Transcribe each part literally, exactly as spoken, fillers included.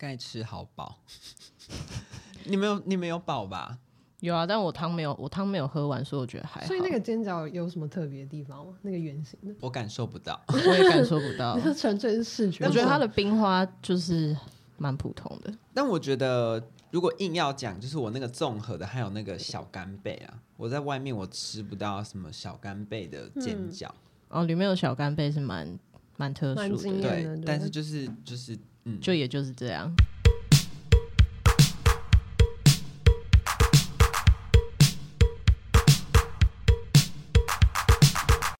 该吃好饱。你们有你们有饱吧？有啊，但我汤没有，我汤没有喝完，所以我觉得还好。所以那个煎饺有什么特别的地方吗？那个圆形的，我感受不到，我也感受不到，那纯粹是视觉。我觉得它的冰花就是蛮普通的。但我觉得，如果硬要讲，就是我那个综合的，还有那个小干贝啊，我在外面我吃不到什么小干贝的煎饺、嗯、哦，里面有小干贝是蛮蛮特殊的，的 对, 对，但是就是就是嗯，就也就是这样。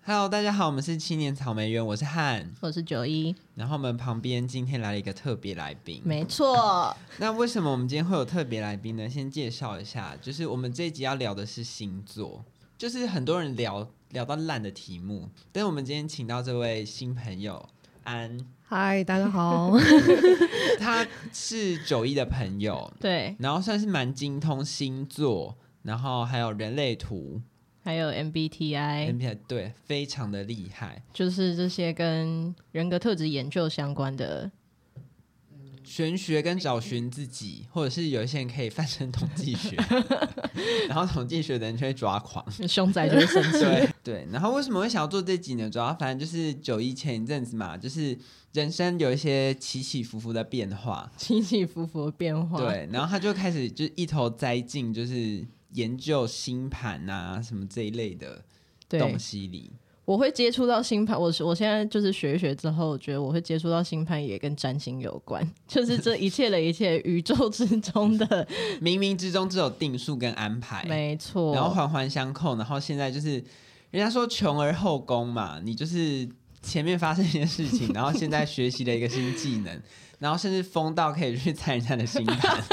Hello， 大家好，我们是青年草莓园，我是Han，我是九一，然后我们旁边今天来了一个特别来宾，没错。那为什么我们今天会有特别来宾呢？先介绍一下，就是我们这一集要聊的是星座，就是很多人聊聊到烂的题目，但我们今天请到这位新朋友安。嗨，大家好。他是九一的朋友，对，然后算是蛮精通星座，然后还有人类图。还有 M B T I， 对，非常的厉害，就是这些跟人格特质研究相关的玄学跟找寻自己，或者是有一些人可以翻成统计学，然后统计学的人就会抓狂，凶宅就会生气。对, 对，然后为什么会想要做这集呢？主要反正就是九一前一阵子嘛，就是人生有一些起起伏伏的变化，起起伏伏的变化。对，然后他就开始就一头栽进就是研究星盘啊什么这一类的东西里。我会接触到星盘， 我, 我现在就是学一学之后，我觉得我会接触到星盘也跟占星有关，就是这一切的一切，宇宙之中的冥冥之中只有定数跟安排，没错，然后环环相扣，然后现在就是人家说穷而后功嘛，你就是前面发生一些事情，然后现在学习了一个新技能，然后甚至疯到可以去猜人家的星盘。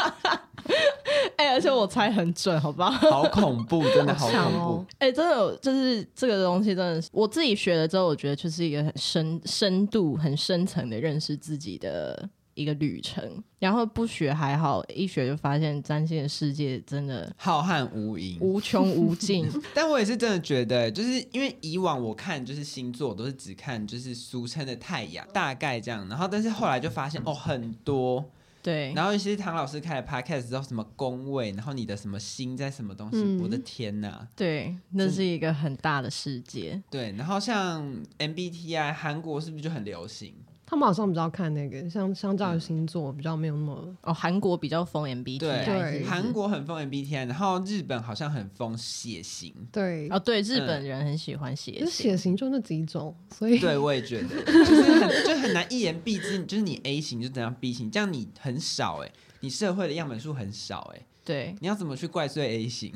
哎、欸，而且我猜很准，好不好？好恐怖，真的好恐怖！哎、欸，真的就是这个东西，真的是我自己学了之后，我觉得就是一个很深、深度、很深层的认识自己的一个旅程。然后不学还好，一学就发现占星的世界真的浩瀚无垠、无穷无尽。但我也是真的觉得，就是因为以往我看就是星座，我都是只看就是俗称的太阳，大概这样。然后，但是后来就发现哦，很多。对，然后尤其是唐老师开了 podcast 之后，什么宫位，然后你的什么星在什么东西、嗯、我的天哪，对，那是一个很大的世界。对，然后像 M B T I 韩国是不是就很流行？他们好像比较看那个像相较于星座比较没有那么哦，韩国比较疯 M B T I， 对，韩国很疯 M B T I， 然后日本好像很疯血型，对哦，对，日本人很喜欢血型，嗯、血型就那几种，所以对，我也觉得就是很就很难一言蔽之，就是你 A 型就怎样 B 型，这样你很少哎、欸，你社会的样本数很少哎、欸，对，你要怎么去怪罪 A 型？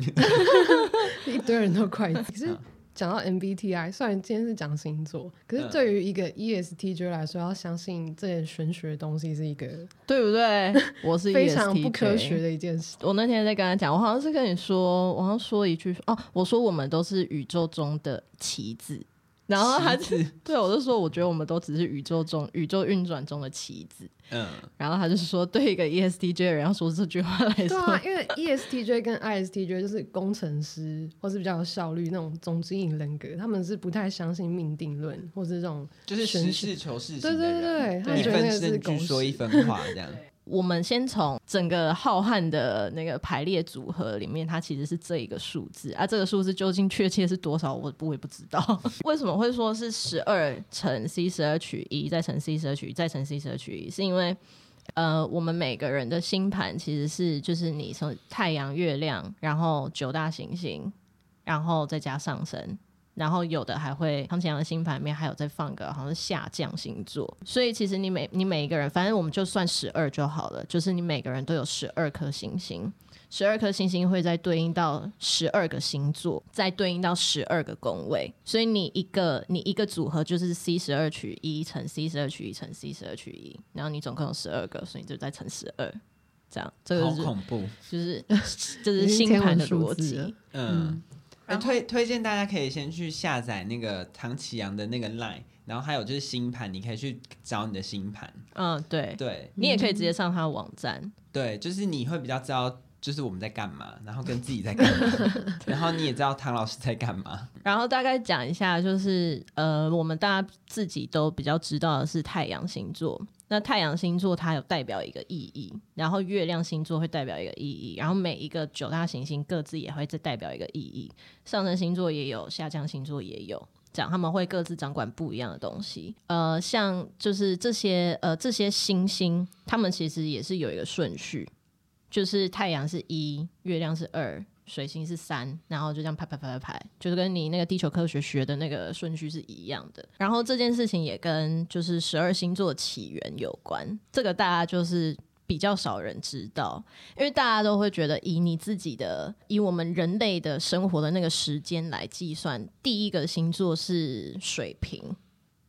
一堆人都怪罪。可是讲到 M B T I， 虽然今天是讲星座，可是对于一个 E S T J 来说，要相信这些玄学的东西是一个对不对？我是 E S T J， 非常不科学的一件事。我那天在跟他讲，我好像是跟你说，我好像说一句哦，我说我们都是宇宙中的棋子，然后他就对我就说，我觉得我们都只是宇宙中宇宙运转中的棋子。嗯，然后他就说，对一个 E S T J 的人要说这句话来说，对啊，因为 E S T J 跟 I S T J 就是工程师或是比较有效率那种总经营人格，他们是不太相信命定论或是这种就是实事求是型的人，对对对，他觉得那个是狗屎，一分证据说一分话这样。我们先从整个浩瀚的那个排列组合里面，它其实是这一个数字啊，这个数字究竟确切是多少，我我也不知道。为什么会说是十二乘 C 十二 取一，再乘 C 十二 取一，再乘 C 十二 取一，是因为呃，我们每个人的星盘其实是就是你从太阳、月亮，然后九大行星，然后再加上升。然后有的还会，唐启阳的星盘里面还有再放个好像是下降星座，所以其实你每你每一个人，反正我们就算十二就好了，就是你每个人都有十二颗星星，十二颗星星会再对应到十二个星座，再对应到十二个宫位，所以你一个你一个组合就是 C 十二取一乘 C 十二取一乘 C 十二取一，然后你总共有十二个，所以你就再乘十二。这样，这个就是好恐怖，就是就是星盘的逻辑，嗯。欸、推推荐大家可以先去下载那个唐启阳的那个 LINE， 然后还有就是星盘，你可以去找你的星盘。嗯，对对，你也可以直接上他的网站、嗯。对，就是你会比较知道就是我们在干嘛，然后跟自己在干嘛，然后你也知道唐老师在干嘛。然后大概讲一下，就是呃，我们大家自己都比较知道的是太阳星座，那太阳星座它有代表一个意义，然后月亮星座会代表一个意义，然后每一个九大行星各自也会再代表一个意义，上升星座也有，下降星座也有，这样他们会各自掌管不一样的东西。呃，像就是这些呃这些星星，他们其实也是有一个顺序，就是太阳是一，月亮是二，水星是三，然后就这样排排排排排，就是跟你那个地球科学学的那个顺序是一样的。然后这件事情也跟就是十二星座起源有关，这个大家就是比较少人知道，因为大家都会觉得以你自己的以我们人类的生活的那个时间来计算，第一个星座是水瓶。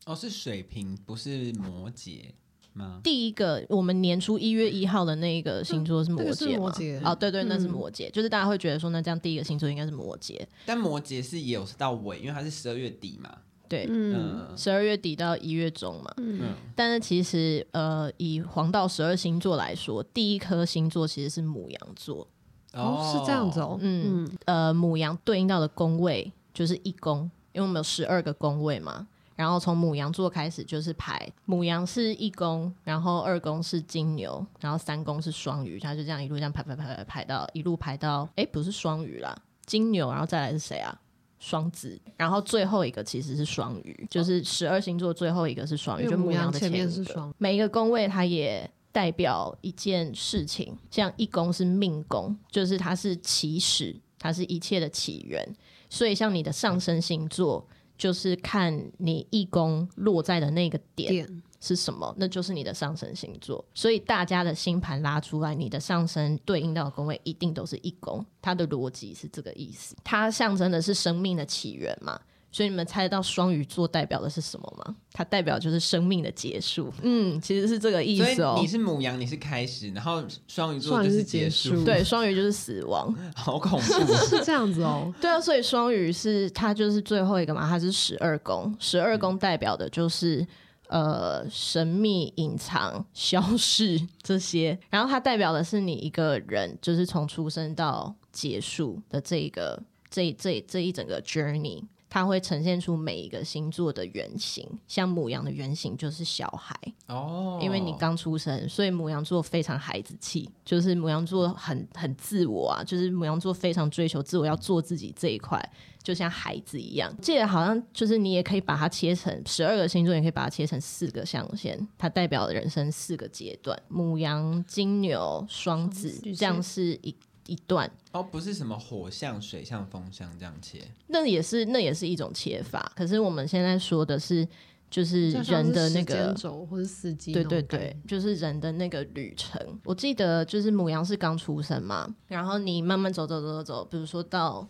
哦，是水瓶，不是摩羯吗？第一个我们年初一月一号的那个星座是摩羯吗？嗯，那个是摩羯。哦，对对，那是摩羯。嗯，就是大家会觉得说那这样第一个星座应该是摩羯，但摩羯是也有到尾，因为它是十二月底嘛。对，嗯，十二月底到一月中嘛。嗯，但是其实呃，以黄道十二星座来说，第一颗星座其实是牡羊座。哦，是这样子哦。嗯，呃，牡羊对应到的宫位就是一宫，因为我们有十二个宫位嘛。然后从牡羊座开始就是排，牡羊是一宫，然后二宫是金牛，然后三宫是双鱼，它就这样一路这样排排排排排到一路排到，哎，不是双鱼啦，金牛，然后再来是谁啊？双子，然后最后一个其实是双鱼，就是十二星座最后一个是双鱼，就牡羊的前面是双。每一个宫位它也代表一件事情，像一宫是命宫，就是它是起始，它是一切的起源，所以像你的上升星座就是看你一宫落在的那个点是什么，那就是你的上升星座。所以大家的星盘拉出来，你的上升对应到的宫位一定都是一宫，它的逻辑是这个意思，它象征的是生命的起源嘛。所以你们猜到双鱼座代表的是什么吗？它代表就是生命的结束。嗯，其实是这个意思哦。所以你是牡羊，你是开始，然后双鱼座就是结束。结束对，双鱼就是死亡。好恐怖，是这样子哦。对啊，所以双鱼是它就是最后一个嘛，它是十二宫，十二宫代表的就是。呃，神秘、隐藏、消逝这些，然后它代表的是你一个人，就是从出生到结束的这一个这这这一整个 journey， 它会呈现出每一个星座的原型。像牡羊的原型就是小孩哦，因为你刚出生，所以牡羊座非常孩子气，就是牡羊座很很自我啊，就是牡羊座非常追求自我，要做自己这一块。就像孩子一样，记得好像就是你也可以把它切成十二个星座，也可以把它切成四个象限，它代表人生四个阶段。牡羊、金牛、双子，这样是一一段。哦，不是什么火象、水象、风象这样切，那也是那也是一种切法。可是我们现在说的是，就是人的那个时间轴或是司机，对对对，就是人的那个旅程。我记得就是牡羊是刚出生嘛，然后你慢慢走走走走走，比如说到。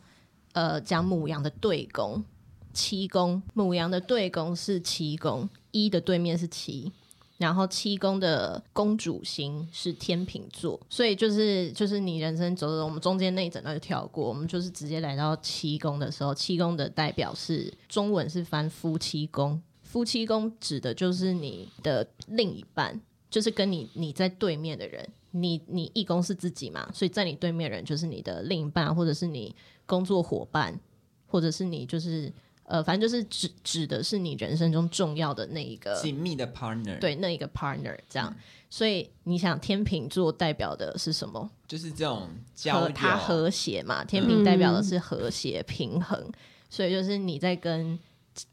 呃，讲牡羊的对宫七宫，牡羊的对宫是七宫，一的对面是七，然后七宫的公主星是天秤座，所以就是就是你人生走走，我们中间那一整段就跳过，我们就是直接来到七宫的时候，七宫的代表是中文是翻夫妻宫，夫妻宫指的就是你的另一半，就是跟你你在对面的人，你你一宫是自己嘛，所以在你对面的人就是你的另一半，或者是你。工作伙伴，或者是你就是呃，反正就是 指, 指的是你人生中重要的那一个紧密的 partner， 对，那一个 partner 这样。嗯，所以你想天秤座代表的是什么？就是这种交流，它和谐嘛，天秤代表的是和谐平衡。嗯，所以就是你在跟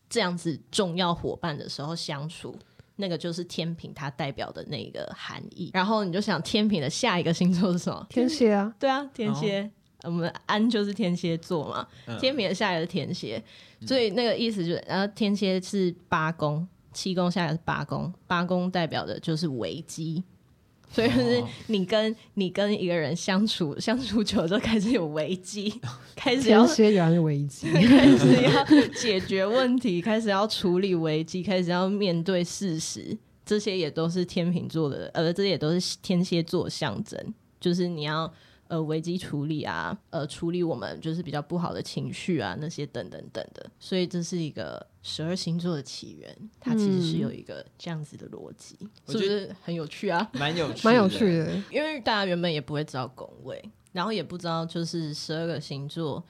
这样子重要伙伴的时候相处，那个就是天秤它代表的那个含义。然后你就想天秤的下一个星座是什么？天蝎啊。对啊，天蝎。哦，我们安就是天蝎座嘛，天秤下来是天蝎。嗯，所以那个意思就是，然后天蝎是八宫，七宫下来是八宫，八宫代表的就是危机，所以就是你跟，哦，你跟一个人相处相处久了就开始有危机，开始要天蝎原来是危机，开始要解决问题，开始要处理危机，开始要面对事实，这些也都是天秤座的，呃，这些也都是天蝎座的象征，就是你要。呃，危机处理啊，呃，处理我们就是比较不好的情绪啊，那些等等等的，所以这是一个十二星座的起源，它其实是有一个这样子的逻辑。嗯，是不是很有趣啊？蛮有趣的，蛮有趣的。因为大家原本也不会知道宫位，然后也不知道就是十二个星座，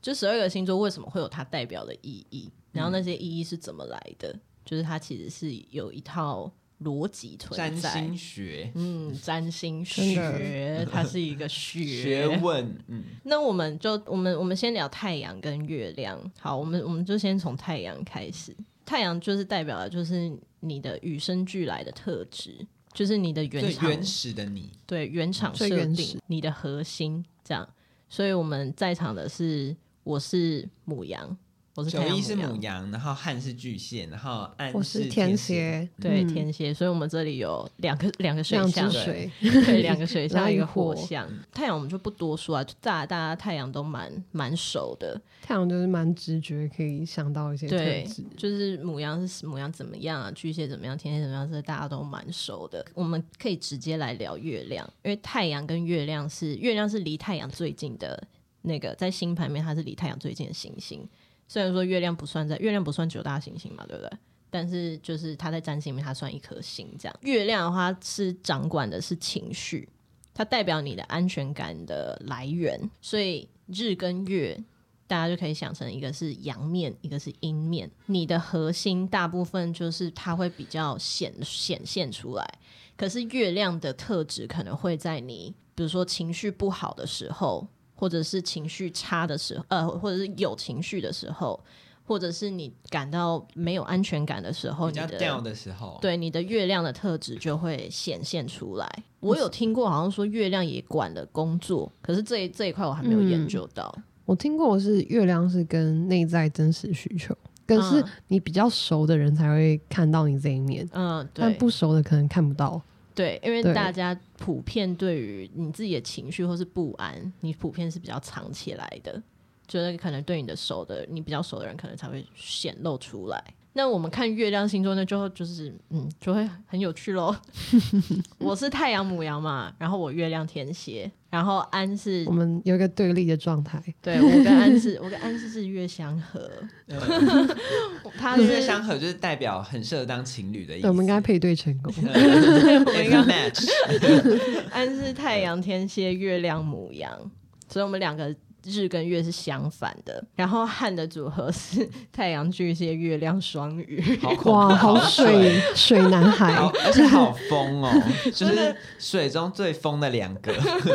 就十二个星座为什么会有它代表的意义，然后那些意义是怎么来的，嗯，就是它其实是有一套逻辑存在。占星学，嗯，占星学它是一个学学问、嗯、那我们就我们我们先聊太阳跟月亮。好，我们我们就先从太阳开始。太阳就是代表了就是你的与生俱来的特质，就是你的原厂最原始的你，对，原厂设定、嗯、你的核心这样。所以我们在场的是，我是牡羊，我是太阳，九一是牡羊，然后汉是巨蟹，然后安是天蝎，对，天蝎、嗯、所以我们这里有两个两个水象，水对，两个水象一个火象。太阳我们就不多说啊，大家太阳都蛮蛮熟的，太阳就是蛮直觉可以想到一些特质，就是牡羊是牡羊怎么样啊，巨蟹怎么样，天蝎怎么样，这大家都蛮熟的。我们可以直接来聊月亮，因为太阳跟月亮是月亮是离太阳最近的那个，在星盘里面它是离太阳最近的行星。虽然说月亮不算在月亮不算九大行星嘛，对不对？但是就是它在占星里面它算一颗星这样。月亮的话是掌管的是情绪，它代表你的安全感的来源。所以日跟月大家就可以想成一个是阳面，一个是阴面。你的核心大部分就是它会比较显显现出来，可是月亮的特质可能会在你比如说情绪不好的时候，或者是情绪差的时候，呃，或者是有情绪的时候，或者是你感到没有安全感的时候，比较掉的时候，对，你的月亮的特质就会显现出来。我有听过好像说月亮也管了工作，可是这这一块我还没有研究到、嗯、我听过是月亮是跟内在真实需求，可是你比较熟的人才会看到你这一面、嗯、对，但不熟的可能看不到。对，因为大家普遍对于你自己的情绪或是不安，你普遍是比较藏起来的，就是可能对你的熟的你比较熟的人可能才会显露出来。那我们看月亮星座呢，就就是嗯，就会很有趣咯。我是太阳牡羊嘛，然后我月亮天蝎，然后安是我们有一个对立的状态。对，我跟安是我跟安是日月相合。他日月相合就是代表很适合当情侣的意思。我们应该配对成功。我们应该 match。安是太阳天蝎，月亮牡羊，所以我们两个日跟月是相反的。然后汉的组合是太阳巨蟹，月亮双鱼。好恐怖，哇，好水水男孩，而且好疯哦，就是水中最疯的两个。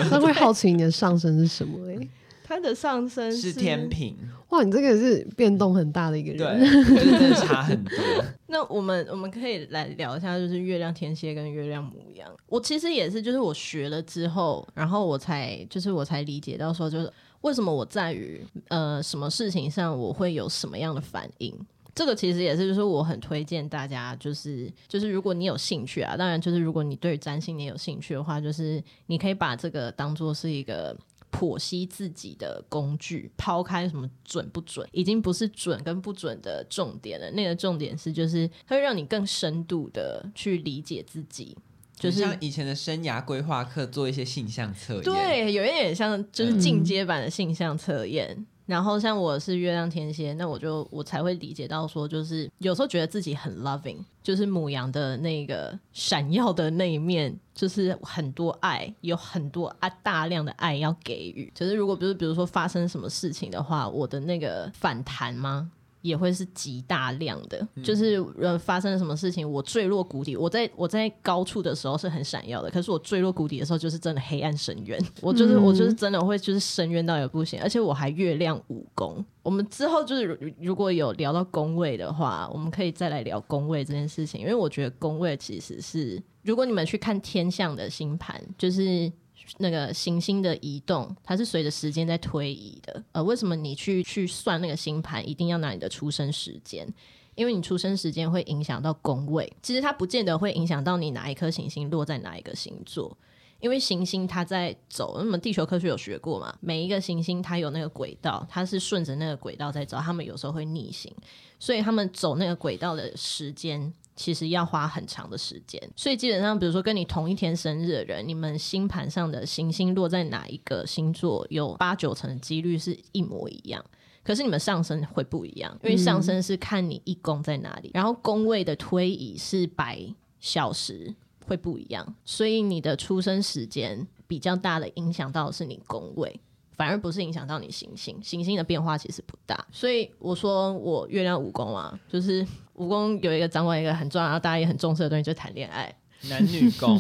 他会好奇你的上身是什么、欸、他的上身 是, 是天秤。哇，你这个是变动很大的一个人，对，就是真的差很多。那我们我们可以来聊一下，就是月亮天蝎跟月亮牡羊。我其实也是，就是我学了之后，然后我才就是我才理解到说，就是为什么我在于呃什么事情上我会有什么样的反应。这个其实也是就是我很推荐大家，就是就是如果你有兴趣啊，当然就是如果你对于占星你有兴趣的话，就是你可以把这个当作是一个剖析自己的工具。抛开什么准不准，已经不是准跟不准的重点了，那个重点是就是它会让你更深度的去理解自己，就是像以前的生涯规划课做一些性向测验，对，有一点像就是进阶版的性向测验、嗯、然后像我是月亮天蝎，那我就我才会理解到说，就是有时候觉得自己很 loving， 就是牡羊的那个闪耀的那一面，就是很多爱，有很多啊大量的爱要给予。就是如果比如比如说发生什么事情的话，我的那个反弹吗也会是极大量的、嗯、就是、呃、发生了什么事情，我坠落谷底，我在我在高处的时候是很闪耀的，可是我坠落谷底的时候就是真的黑暗深渊，我就是、嗯、我就是真的会就是深渊到也不行。而且我还月亮五宫，我们之后就是如果有聊到宫位的话，我们可以再来聊宫位这件事情，因为我觉得宫位其实是，如果你们去看天象的星盘，就是那个行星的移动，它是随着时间在推移的。呃，为什么你去去算那个星盘一定要拿你的出生时间？因为你出生时间会影响到宫位。其实它不见得会影响到你哪一颗行星落在哪一个星座，因为行星它在走，那么地球科学有学过嘛，每一个行星它有那个轨道，它是顺着那个轨道在走，它们有时候会逆行，所以它们走那个轨道的时间其实要花很长的时间。所以基本上比如说跟你同一天生日的人，你们星盘上的行星落在哪一个星座，有八九成的几率是一模一样，可是你们上升会不一样，因为上升是看你一宫在哪里、嗯、然后宫位的推移是百小时会不一样，所以你的出生时间比较大的影响到的是你宫位，反而不是影响到你行星，行星的变化其实不大。所以我说我月亮五宫啊，就是武功有一个掌管一个很重要，然后大家也很重视的东西，就是谈恋爱。男女宫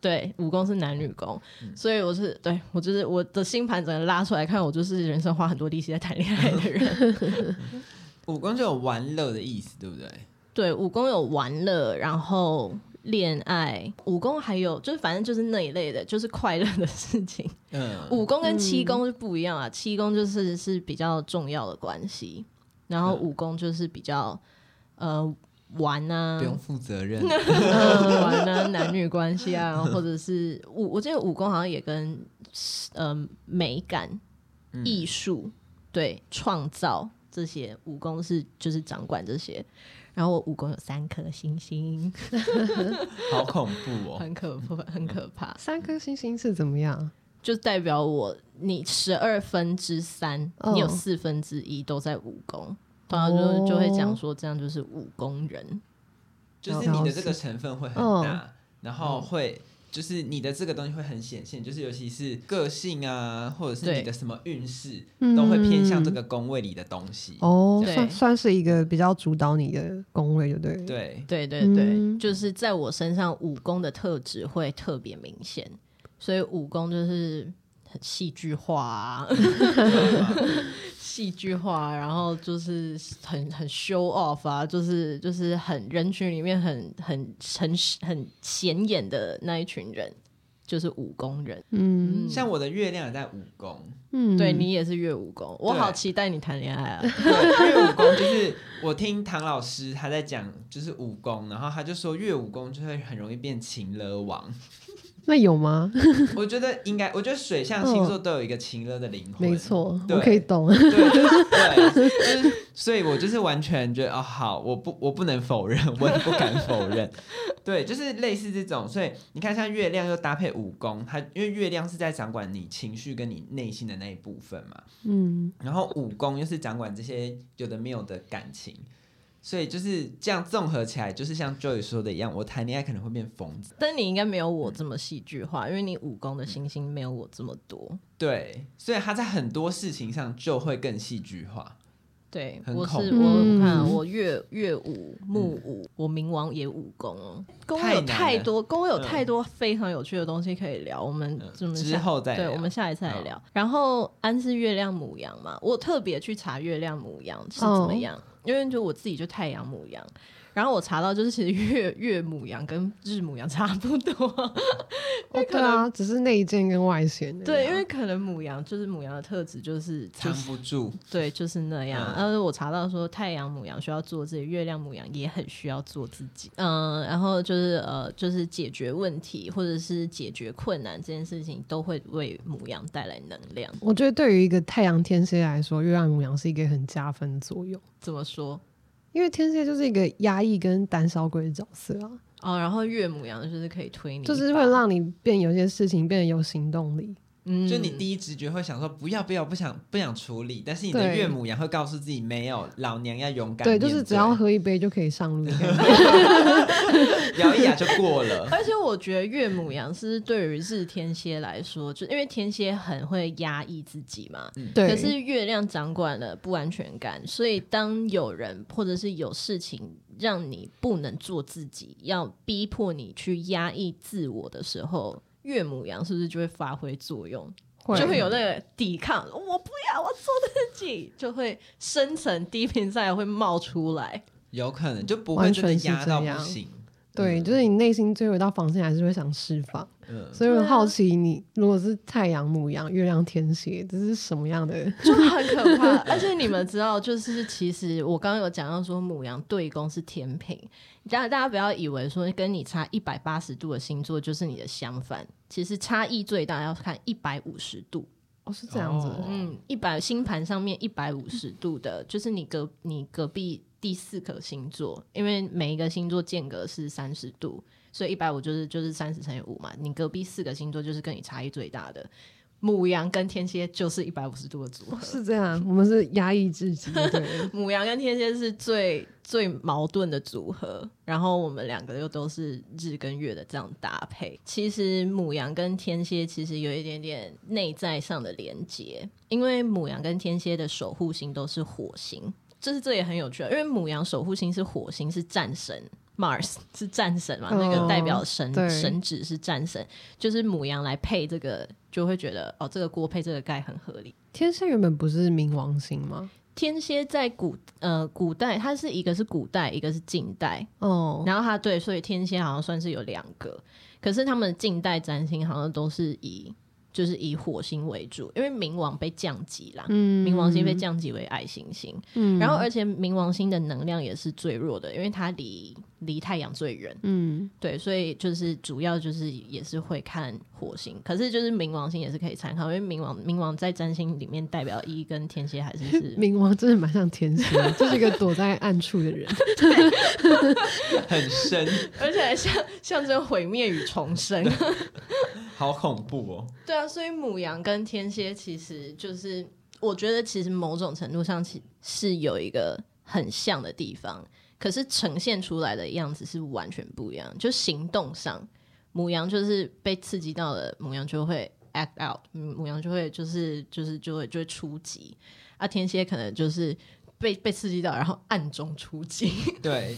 对，武功是男女宫、嗯、所以我是对我就是我的星盘整个拉出来看，我就是人生花很多力气在谈恋爱的人武功就有玩乐的意思对不对？对，武功有玩乐，然后恋爱，武功还有就是反正就是那一类的就是快乐的事情、嗯、武功跟七功是不一样啊、嗯、七功就是是比较重要的关系，然后武功就是比较、嗯、呃玩啊，不用负责任、呃、玩啊，男女关系啊，或者是武，我记得武功好像也跟、呃、美感、嗯、艺术，对，创造这些，武功是就是掌管这些。然后我武功有三颗星星好恐怖哦，很可怕很可怕、嗯、三颗星星是怎么样？就代表我你十二分之三、哦、你有四分之一都在武功，通常 就, 就会讲说这样就是武功人，就是你的这个成分会很大、嗯、然后会就是你的这个东西会很显现，就是尤其是个性啊或者是你的什么运势都会偏向这个宫位里的东西、嗯、哦， 算, 算是一个比较主导你的宫位就对了，对对对对、嗯、就是在我身上武功的特质会特别明显，所以武功就是很戏剧化啊戏剧化，然后就是很很 show off 啊，就是就是很人群里面很很很很显眼的那一群人，就是武功人。嗯，像我的月亮也在武功，嗯，对你也是月武功，我好期待你谈恋爱啊！月武功就是我听唐老师他在讲就是武功，然后他就说月武功就会很容易变情勒王。那有吗？我觉得应该，我觉得水象星座都有一个情勒的灵魂、哦、没错，我可以懂，对对对、就是、所以我就是完全觉得哦，好，我不我不能否认，我也不敢否认对，就是类似这种，所以你看像月亮又搭配武功，它因为月亮是在掌管你情绪跟你内心的那一部分嘛，嗯，然后武功又是掌管这些有的没有的感情，所以就是这样综合起来，就是像 Joy 说的一样，我谈恋爱可能会变疯子。但你应该没有我这么戏剧化、嗯、因为你武功的星星没有我这么多。对，所以他在很多事情上就会更戏剧化。对，很恐怖。我是我看我月月武、木武、嗯，我冥王也武功哦。宫有太多，宫有太多非常有趣的东西可以聊。嗯、我们我们之后再聊，对，我们下一次来聊。然后安是月亮牡羊嘛，我特别去查月亮牡羊是怎么样。哦，因为就我自己就太阳牡羊，然后我查到就是其实月月牡羊跟日牡羊差不多、哦、对啊，只是内线跟外线，对，因为可能牡羊就是牡羊的特质就是藏不住，对，就是那样、嗯、然后我查到说太阳牡羊需要做自己，月亮牡羊也很需要做自己，嗯，然后就是呃，就是解决问题或者是解决困难这件事情都会为牡羊带来能量。我觉得对于一个太阳天蝎来说，月亮牡羊是一个很加分作用。怎么说？因为天蝎就是一个压抑跟胆小鬼的角色啊，哦，然后月牡羊就是可以推你，就是会让你变有些事情变得有行动力，嗯，就你第一直觉会想说不要不要不想不想处理，但是你的月牡羊会告诉自己没有，老娘要勇敢面对，对，就是只要喝一杯就可以上路摇一摇就过了。而且我觉得月牡羊是对于日天蝎来说，就因为天蝎很会压抑自己嘛、嗯、对，可是月亮掌管了不安全感，所以当有人或者是有事情让你不能做自己，要逼迫你去压抑自我的时候，月牡羊是不是就会发挥作用，会就会有那个抵抗，我不要，我做自己，就会深层低频赛会冒出来，有可能就不会真的压到不行，对、嗯、就是你内心最后一道防线还是会想释放、嗯、所以我好奇你如果是太阳牡羊月亮天蝎，这是什么样的就很可怕而且你们知道，就是其实我刚刚有讲到说牡羊对宫是天平，大家不要以为说跟你差一百八十度的星座就是你的相反，其实差异最大要看一百五十度。哦，是这样子的、哦、嗯，一百星盘上面一百五十度的就是你隔你隔壁第四颗星座，因为每一个星座间隔是三十度，所以一百五就是就是三十乘以五嘛，你隔壁四个星座就是跟你差异最大的，牡羊跟天蝎就是一百五十度的组合、哦、是这样，我们是压抑自己对牡羊跟天蝎是最最矛盾的组合，然后我们两个又都是日跟月的这样搭配。其实牡羊跟天蝎其实有一点点内在上的连结，因为牡羊跟天蝎的守护星都是火星，就是这也很有趣啊，因为母羊守护星是火星，是战神， Mars 是战神嘛、哦、那个代表神神指是战神，就是母羊来配这个就会觉得哦，这个锅配这个盖很合理。天蝎原本不是冥王星吗？天蝎在 古,、呃、古代它是一个是古代一个是近代、哦、然后它对，所以天蝎好像算是有两个，可是他们的近代占星好像都是以就是以火星为主，因为冥王被降级啦、嗯、冥王星被降级为矮行星、嗯、然后而且冥王星的能量也是最弱的，因为它离离太阳最远、嗯、对，所以就是主要就是也是会看火星，可是就是冥王星也是可以参考，因为冥王冥王在占星里面代表一跟天蝎还是是冥王真的蛮像天蝎，就是一个躲在暗处的人很深，而且还像象征毁灭与重生好恐怖哦。对啊，所以母羊跟天蝎其实就是我觉得其实某种程度上是有一个很像的地方，可是呈现出来的样子是完全不一样，就行动上母羊就是被刺激到了，母羊就会 act out， 母羊就会就是就是就会就会出击啊，天蝎可能就是被被刺激到然后暗中出击，对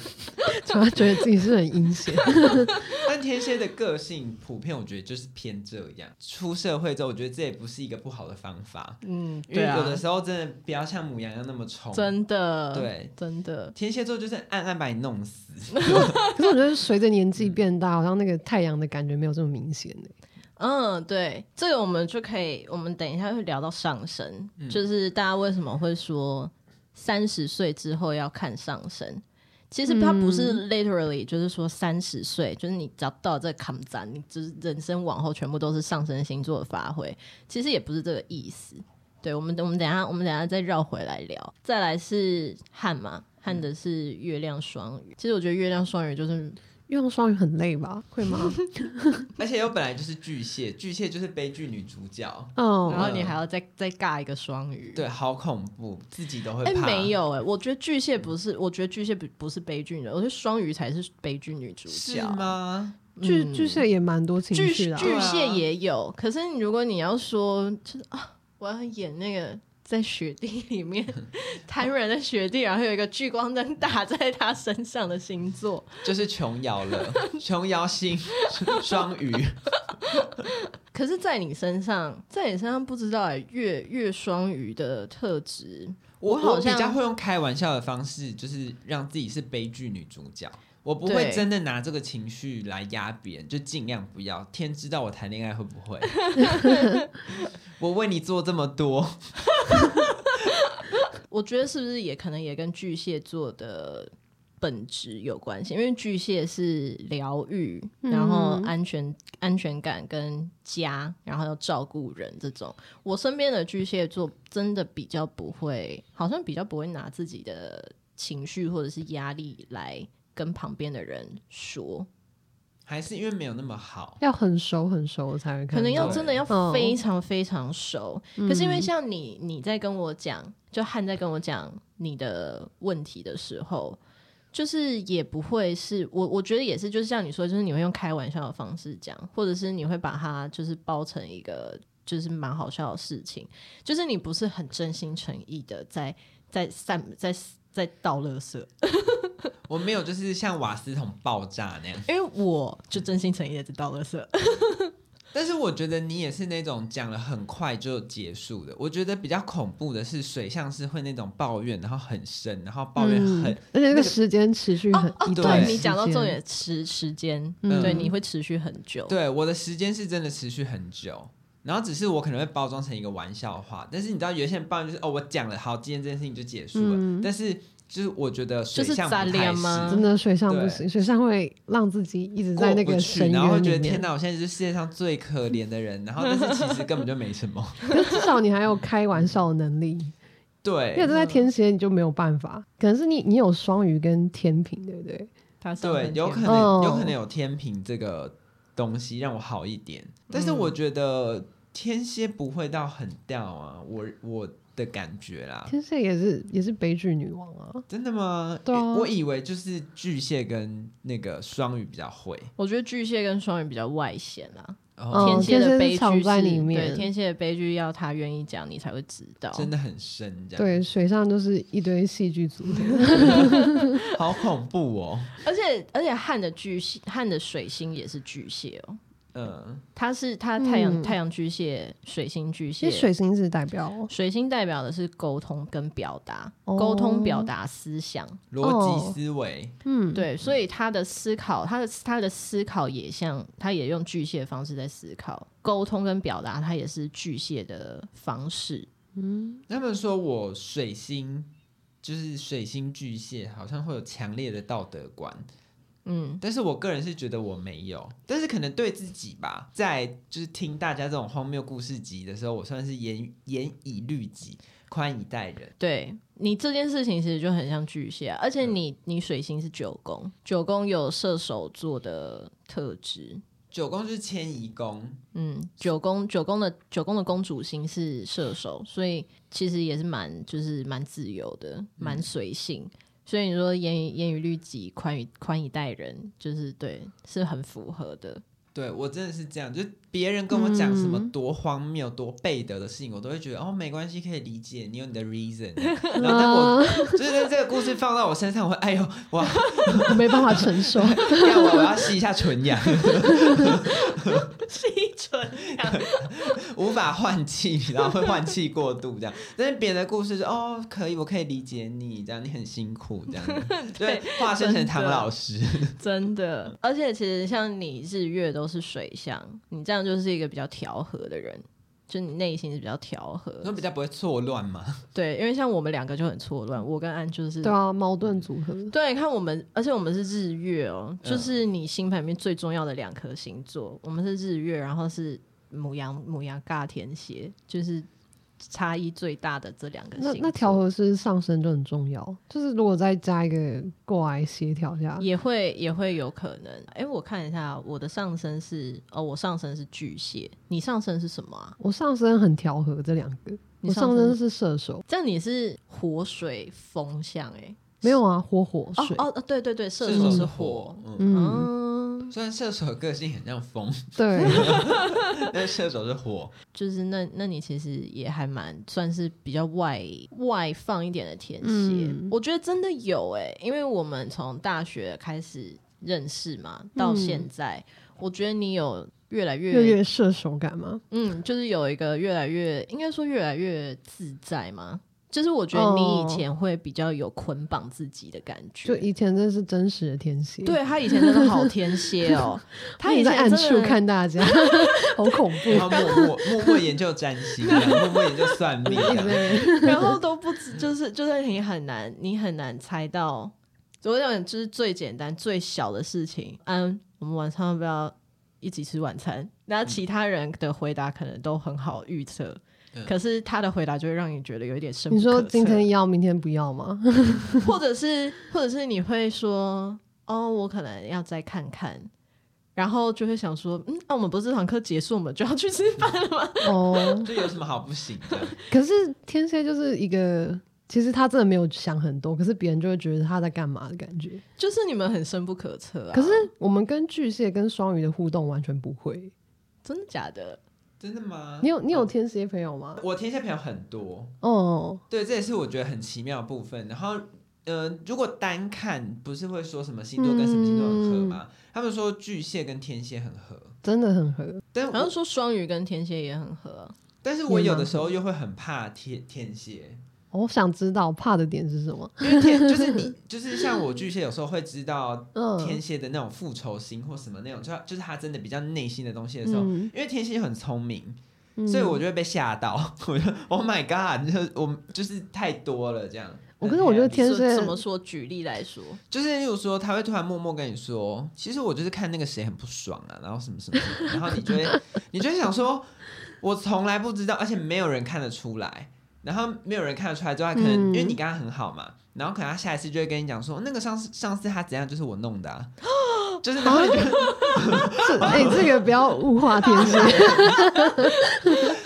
主要觉得自己是很阴险但天蝎的个性普遍我觉得就是偏这样，出社会之后我觉得这也不是一个不好的方法，嗯，对啊，因为有的时候真的不要像母羊一样那么冲，真的，对，真的天蝎座就是暗暗把你弄死可是我觉得随着年纪变大好像那个太阳的感觉没有这么明显耶。嗯，对，这个我们就可以我们等一下会聊到上升、嗯、就是大家为什么会说三十岁之后要看上升，其实它不是 literally、嗯、就是说三十岁就是你只要到这个坎站，你就是人生往后全部都是上升星座的发挥，其实也不是这个意思。对，我们我们等一下我们等一下再绕回来聊。再来是汉嘛，汉的是月亮双鱼，其实我觉得月亮双鱼就是月亮双鱼很累吧，会吗而且又本来就是巨蟹，巨蟹就是悲剧女主角、oh, 然后你还要再、嗯、再尬一个双鱼，对，好恐怖，自己都会怕、欸、没有耶、欸、我觉得巨蟹不是，我觉得巨蟹不是悲剧女，我觉得双鱼才是悲剧女主角，是吗？巨、嗯、巨蟹也蛮多情绪的、啊、巨, 巨蟹也有，可是如果你要说就是啊，我要演那个在雪地里面瘫软在雪地然后有一个聚光灯打在他身上的星座就是琼瑶了琼瑶星双鱼可是在你身上在你身上不知道、欸、月月双鱼的特质 我, 我比较会用开玩笑的方式就是让自己是悲剧女主角，我不会真的拿这个情绪来压别人，就尽量不要，天知道我谈恋爱会不会我为你做这么多我觉得是不是也可能也跟巨蟹座的本质有关系，因为巨蟹是疗愈、嗯、然后安全安全感跟家，然后要照顾人，这种我身边的巨蟹座真的比较不会，好像比较不会拿自己的情绪或者是压力来跟旁边的人说，还是因为没有那么好，要很熟很熟才会看到，可能要真的要非常非常熟、嗯、可是因为像你你在跟我讲，就汉在跟我讲你的问题的时候，就是也不会是我我觉得也是就是像你说，就是你会用开玩笑的方式讲，或者是你会把它就是包成一个就是蛮好笑的事情，就是你不是很真心诚意的在在散在在倒垃圾我没有就是像瓦斯桶爆炸那样，因为我就真心诚意的在倒垃圾但是我觉得你也是那种讲了很快就结束的，我觉得比较恐怖的是水象是会那种抱怨然后很深，然后抱怨很、嗯、而且那个时间持续很、那個哦哦、对，你讲到重点时时间、嗯、对，你会持续很久，对，我的时间是真的持续很久，然后只是我可能会包装成一个玩笑话，但是你知道有些人抱怨就是哦我讲了好今天这件事情就结束了、嗯、但是就是我觉得水象不太行、就是、真的水象不行，水象会让自己一直在那个深渊里面，然后会觉得天哪我现在是世界上最可怜的人，然后但是其实根本就没什么至少你还有开玩笑的能力对，因为在天蝎你就没有办法，可能是你你有双鱼跟天平对不对，他对有可能、哦、有可能有天平这个东西让我好一点，但是我觉得天蝎不会到很掉啊，我我的感觉啦，天蝎也是也是悲剧女王啊，真的吗？对啊，我以为就是巨蟹跟那个双鱼比较会，我觉得巨蟹跟双鱼比较外显啦、啊、天蝎的悲剧是在里面，对，天蝎的悲剧要他愿意讲你才会知道，真的很深，这样对，水上就是一堆戏剧组好恐怖哦。而且而且汉的巨蟹，汉的水星也是巨蟹哦，嗯，他是他太阳、嗯、太阳巨蟹，水星巨蟹，水星是代表，水星代表的是沟通跟表达，沟、哦、通表达思想逻辑思维、哦、嗯，对，所以他的思考，他的他的思考也像，他也用巨蟹的方式在思考，沟通跟表达他也是巨蟹的方式。嗯，他们说我水星就是水星巨蟹好像会有强烈的道德观，嗯，但是我个人是觉得我没有，但是可能对自己吧，在就是听大家这种荒谬故事集的时候，我算是严严以律己，宽以待人。对，你这件事情其实就很像巨蟹、啊，而且你、嗯、你水星是九宫，九宫有射手座的特质，九宫就是迁移宫，嗯，九宫九宫的九宫的公主星是射手，所以其实也是蛮就是蛮自由的，蛮随性。嗯，所以你说严以律己，宽以待人，就是对，是很符合的。对，我真的是这样，就是别人跟我讲什么多荒谬、嗯、多背德的事情，我都会觉得哦，没关系，可以理解，你有你的 reason。然后但我、哦、就是这个故事放到我身上，我哎呦哇，我没办法承受，要我我要吸一下纯阳，吸纯阳，无法换气，然后会换气过度这样。但是别人的故事就哦，可以，我可以理解你，这样你很辛苦这样。对，化身成唐老师，真的。而且其实像你日月都是水象，你这样就是一个比较调和的人，就你内心是比较调和，那比较不会错乱嘛。对，因为像我们两个就很错乱，我跟安就是对啊，矛盾组合。对，看我们，而且我们是日月哦，就是你星盘里面最重要的两颗星座、嗯，我们是日月，然后是牡羊，牡羊尬天蝎，就是差异最大的这两个星座。那那调和是上升就很重要，就是如果再加一个过来协调一下，也会也会有可能。哎，我看一下我的上升是哦，我上升是巨蟹，你上升是什么啊？我上升很调和这两个，我上升是射手。这你是火水风象哎、欸？没有啊，火火水哦哦，对对对，射手是火，嗯。嗯虽然射手的个性很像风，对，但射手是火，就是那那你其实也还蛮算是比较外外放一点的天蝎、嗯，我觉得真的有哎、欸，因为我们从大学开始认识嘛，到现在，嗯、我觉得你有越来越越射手感吗？嗯，就是有一个越来越应该说越来越自在嘛。就是我觉得你以前会比较有捆绑自己的感觉、哦、就以前真是真实的天蝎，对，他以前真的好天蝎哦他以前在暗处看大家好恐怖，然后默默研究占星默默研究算命然后都不止，就是就是你很难你很难猜到，我讲就是最简单最小的事情，嗯，我们晚上要不要一起吃晚餐，那其他人的回答可能都很好预测，可是他的回答就会让你觉得有一点深不可测。你说今天要明天不要吗或者是或者是你会说哦我可能要再看看，然后就会想说嗯，那、啊、我们不是这堂课结束我们就要去吃饭了吗哦，这有什么好不行的可是天蝎就是一个其实他真的没有想很多，可是别人就会觉得他在干嘛的感觉，就是你们很深不可测啊。可是我们跟巨蟹跟双鱼的互动完全不会。真的假的？真的吗？你有你有天蝎朋友吗？我天蝎朋友很多哦， oh. 对，这也是我觉得很奇妙的部分。然后，呃，如果单看，不是会说什么星座跟什么星座很合吗？嗯、他们说巨蟹跟天蝎很合，真的很合。但好像说双鱼跟天蝎也很合，但是我有的时候又会很怕天天蝎。我想知道怕的点是什么，因为天就是你就是像我巨蟹有时候会知道天蝎的那种复仇心或什么那种、嗯、就是他真的比较内心的东西的时候、嗯、因为天蝎很聪明、嗯、所以我就会被吓到，我就 Oh my god 就我就是太多了这样。我可是我觉得天蝎怎么说，举例来说就是例如说他会突然默默跟你说其实我就是看那个谁很不爽啊，然后什么什么什么然后你就会你就会想说我从来不知道，而且没有人看得出来，然后没有人看得出来之后，他可能、嗯、因为你跟他很好嘛，然后可能他下一次就会跟你讲说那个上次上次他怎样就是我弄的啊就是然后就哎、欸、这个不要物化天蝎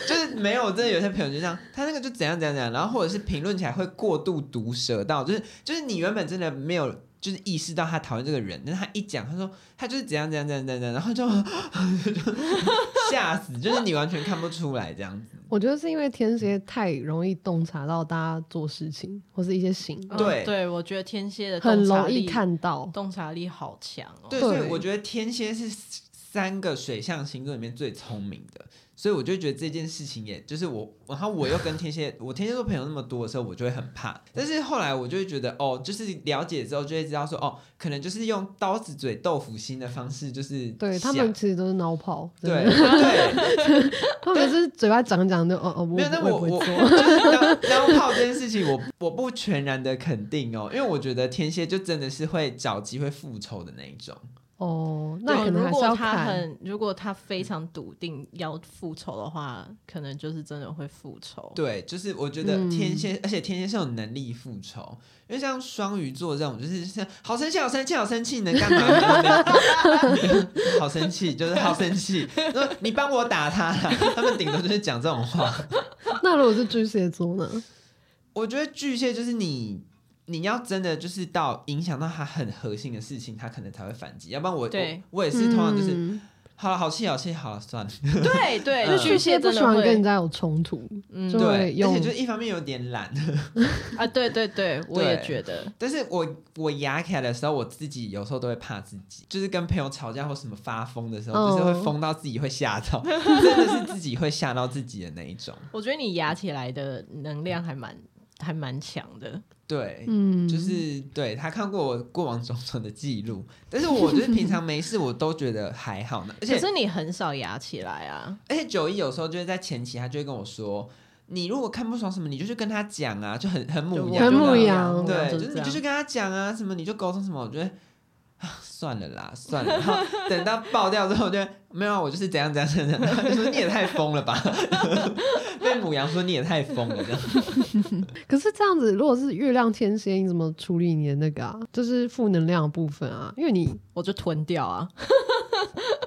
就是没有，真的有些朋友就这样，他那个就怎样怎样怎样，然后或者是评论起来会过度毒舌到就是就是你原本真的没有就是意识到他讨厌这个人，但他一讲他说他就是怎样怎样怎样怎样，然后就吓死，就是你完全看不出来这样子。我觉得是因为天蝎太容易洞察到大家做事情或是一些行为、嗯、对对，我觉得天蝎的洞察力很容易看到，洞察力好强、哦、对，所以我觉得天蝎是三个水象星座里面最聪明的，所以我就觉得这件事情也就是我，然后我又跟天蝎我天蝎座朋友那么多的时候我就会很怕，但是后来我就会觉得哦，就是了解之后就会知道说哦，可能就是用刀子嘴豆腐心的方式，就是对他们其实都是孬泡，对对，他们是嘴巴讲讲就哦哦，没有，那我我孬泡这件事情我我不全然的肯定哦，因为我觉得天蝎就真的是会找机会复仇的那一种哦、oh, ，那可能还是要看，如果他很，如果他非常笃定要复仇的话，可能就是真的会复仇。对，就是我觉得天蝎、嗯，而且天蝎是有能力复仇，因为像双鱼座这种，就是像好生气，好生气，好生气，能干嘛？好生气，就是好生气，你帮我打他啦，他们顶多就是讲这种话。那如果是巨蟹座呢？我觉得巨蟹就是你。你要真的就是到影响到他很核心的事情他可能才会反击，要不然 我, 我, 我也是通常就是、嗯、好了好气好气好了算了，对对、嗯、巨蟹不喜欢跟人家有冲突、嗯、对，而且就是一方面有点懒啊，对对对，我也觉得，但是我我压起来的时候我自己有时候都会怕自己，就是跟朋友吵架或什么发疯的时候、嗯、就是会疯到自己会吓到真的是自己会吓到自己的那一种。我觉得你压起来的能量还蛮还蛮强的，对、嗯、就是对，他看过我过往种种的记录，但是我就是平常没事我都觉得还好呢。而且可是你很少压起来啊，而且九一有时候就是在前期他就会跟我说你如果看不爽什么你就去跟他讲啊，就很很母羊，很母羊，对，就是你就去跟他讲啊什么你就沟通什么，我觉得啊、算了啦算了，然后等到爆掉之后就没有、啊、我就是怎样怎样怎样，他就说你也太疯了吧被母羊说你也太疯了这样可是这样子如果是月亮天蝎你怎么处理你的那个啊，就是负能量的部分啊，因为你我就吞掉啊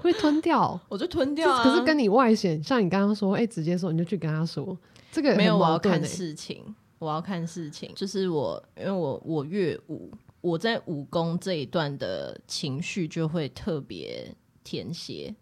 会吞掉，我就吞掉啊，可是跟你外显，像你刚刚说哎、欸，直接说你就去跟他说，这个很矛盾、欸、没有，我要看事情，我要看事情，就是我因为我我月五，我在五宫这一段的情绪就会特别天蝎，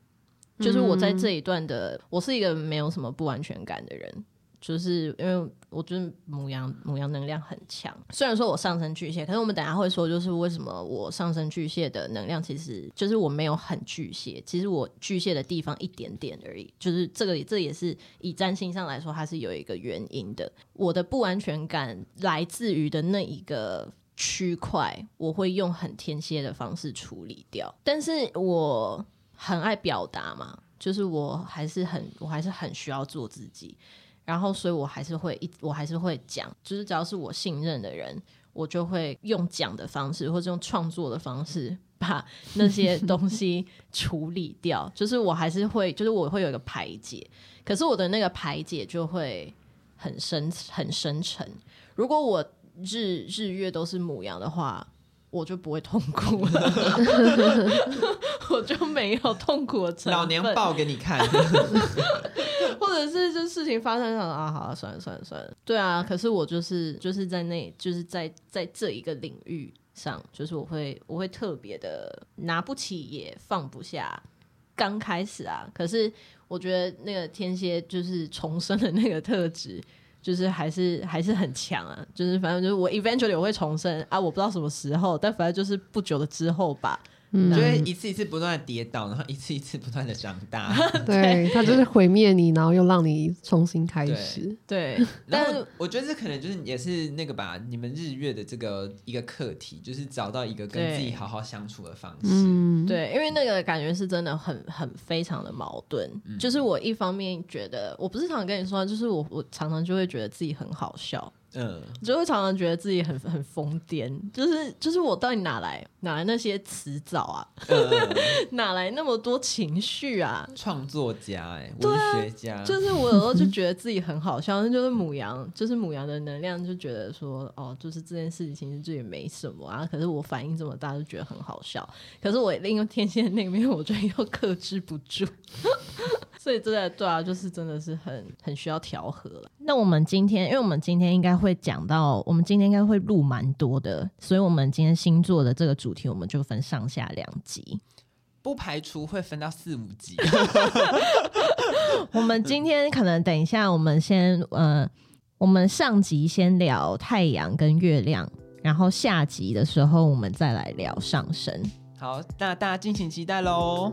就是我在这一段的、嗯、我是一个没有什么不安全感的人，就是因为我觉得母羊母羊能量很强，虽然说我上升巨蟹，可是我们等一下会说就是为什么我上升巨蟹的能量其实就是我没有很巨蟹，其实我巨蟹的地方一点点而已，就是这个这也是以占星上来说它是有一个原因的，我的不安全感来自于的那一个区块我会用很天蝎的方式处理掉，但是我很爱表达嘛，就是我还是很我还是很需要做自己，然后所以我还是会我还是会讲，就是只要是我信任的人我就会用讲的方式或者用创作的方式把那些东西处理掉就是我还是会就是我会有一个排解，可是我的那个排解就会很深很深沉，如果我日日月都是母羊的话我就不会痛苦了我就没有痛苦的成分，老娘报给你看或者是就事情发生上啊，好了算了算了算了，对啊，可是我就是就是在那就是在在这一个领域上就是我会我会特别的拿不起也放不下，刚开始啊，可是我觉得那个天蝎就是重生的那个特质就是还是还是很强啊，就是反正就是我 eventually 我会重生啊，我不知道什么时候，但反正就是不久的之后吧，嗯，就会一次一次不断的跌倒，然后一次一次不断的长大对，他就是毁灭你然后又让你重新开始，对，对但是我觉得这可能就是也是那个吧，你们日月的这个一个课题，就是找到一个跟自己好好相处的方式， 对,、嗯、对，因为那个感觉是真的很很非常的矛盾、嗯、就是我一方面觉得我不是常跟你说，就是我我常常就会觉得自己很好笑，嗯，就会常常觉得自己很很疯癫，就是就是我到底哪来哪来那些词藻啊、嗯、哪来那么多情绪啊，创作家哎、欸，文学家、啊、就是我有时候就觉得自己很好笑就是母羊就是母羊的能量就觉得说哦，就是这件事情就也没什么啊，可是我反应这么大就觉得很好笑，可是我另外天蝎那边我就又克制不住所以真的对啊，就是真的是很很需要调和了。那我们今天因为我们今天应该会讲到，我们今天应该会录蛮多的，所以我们今天星座的这个主题我们就分上下两集。不排除会分到四五集。我们今天可能等一下，我们先呃，我们上集先聊太阳跟月亮，然后下集的时候我们再来聊上升。好，那大家敬请期待咯。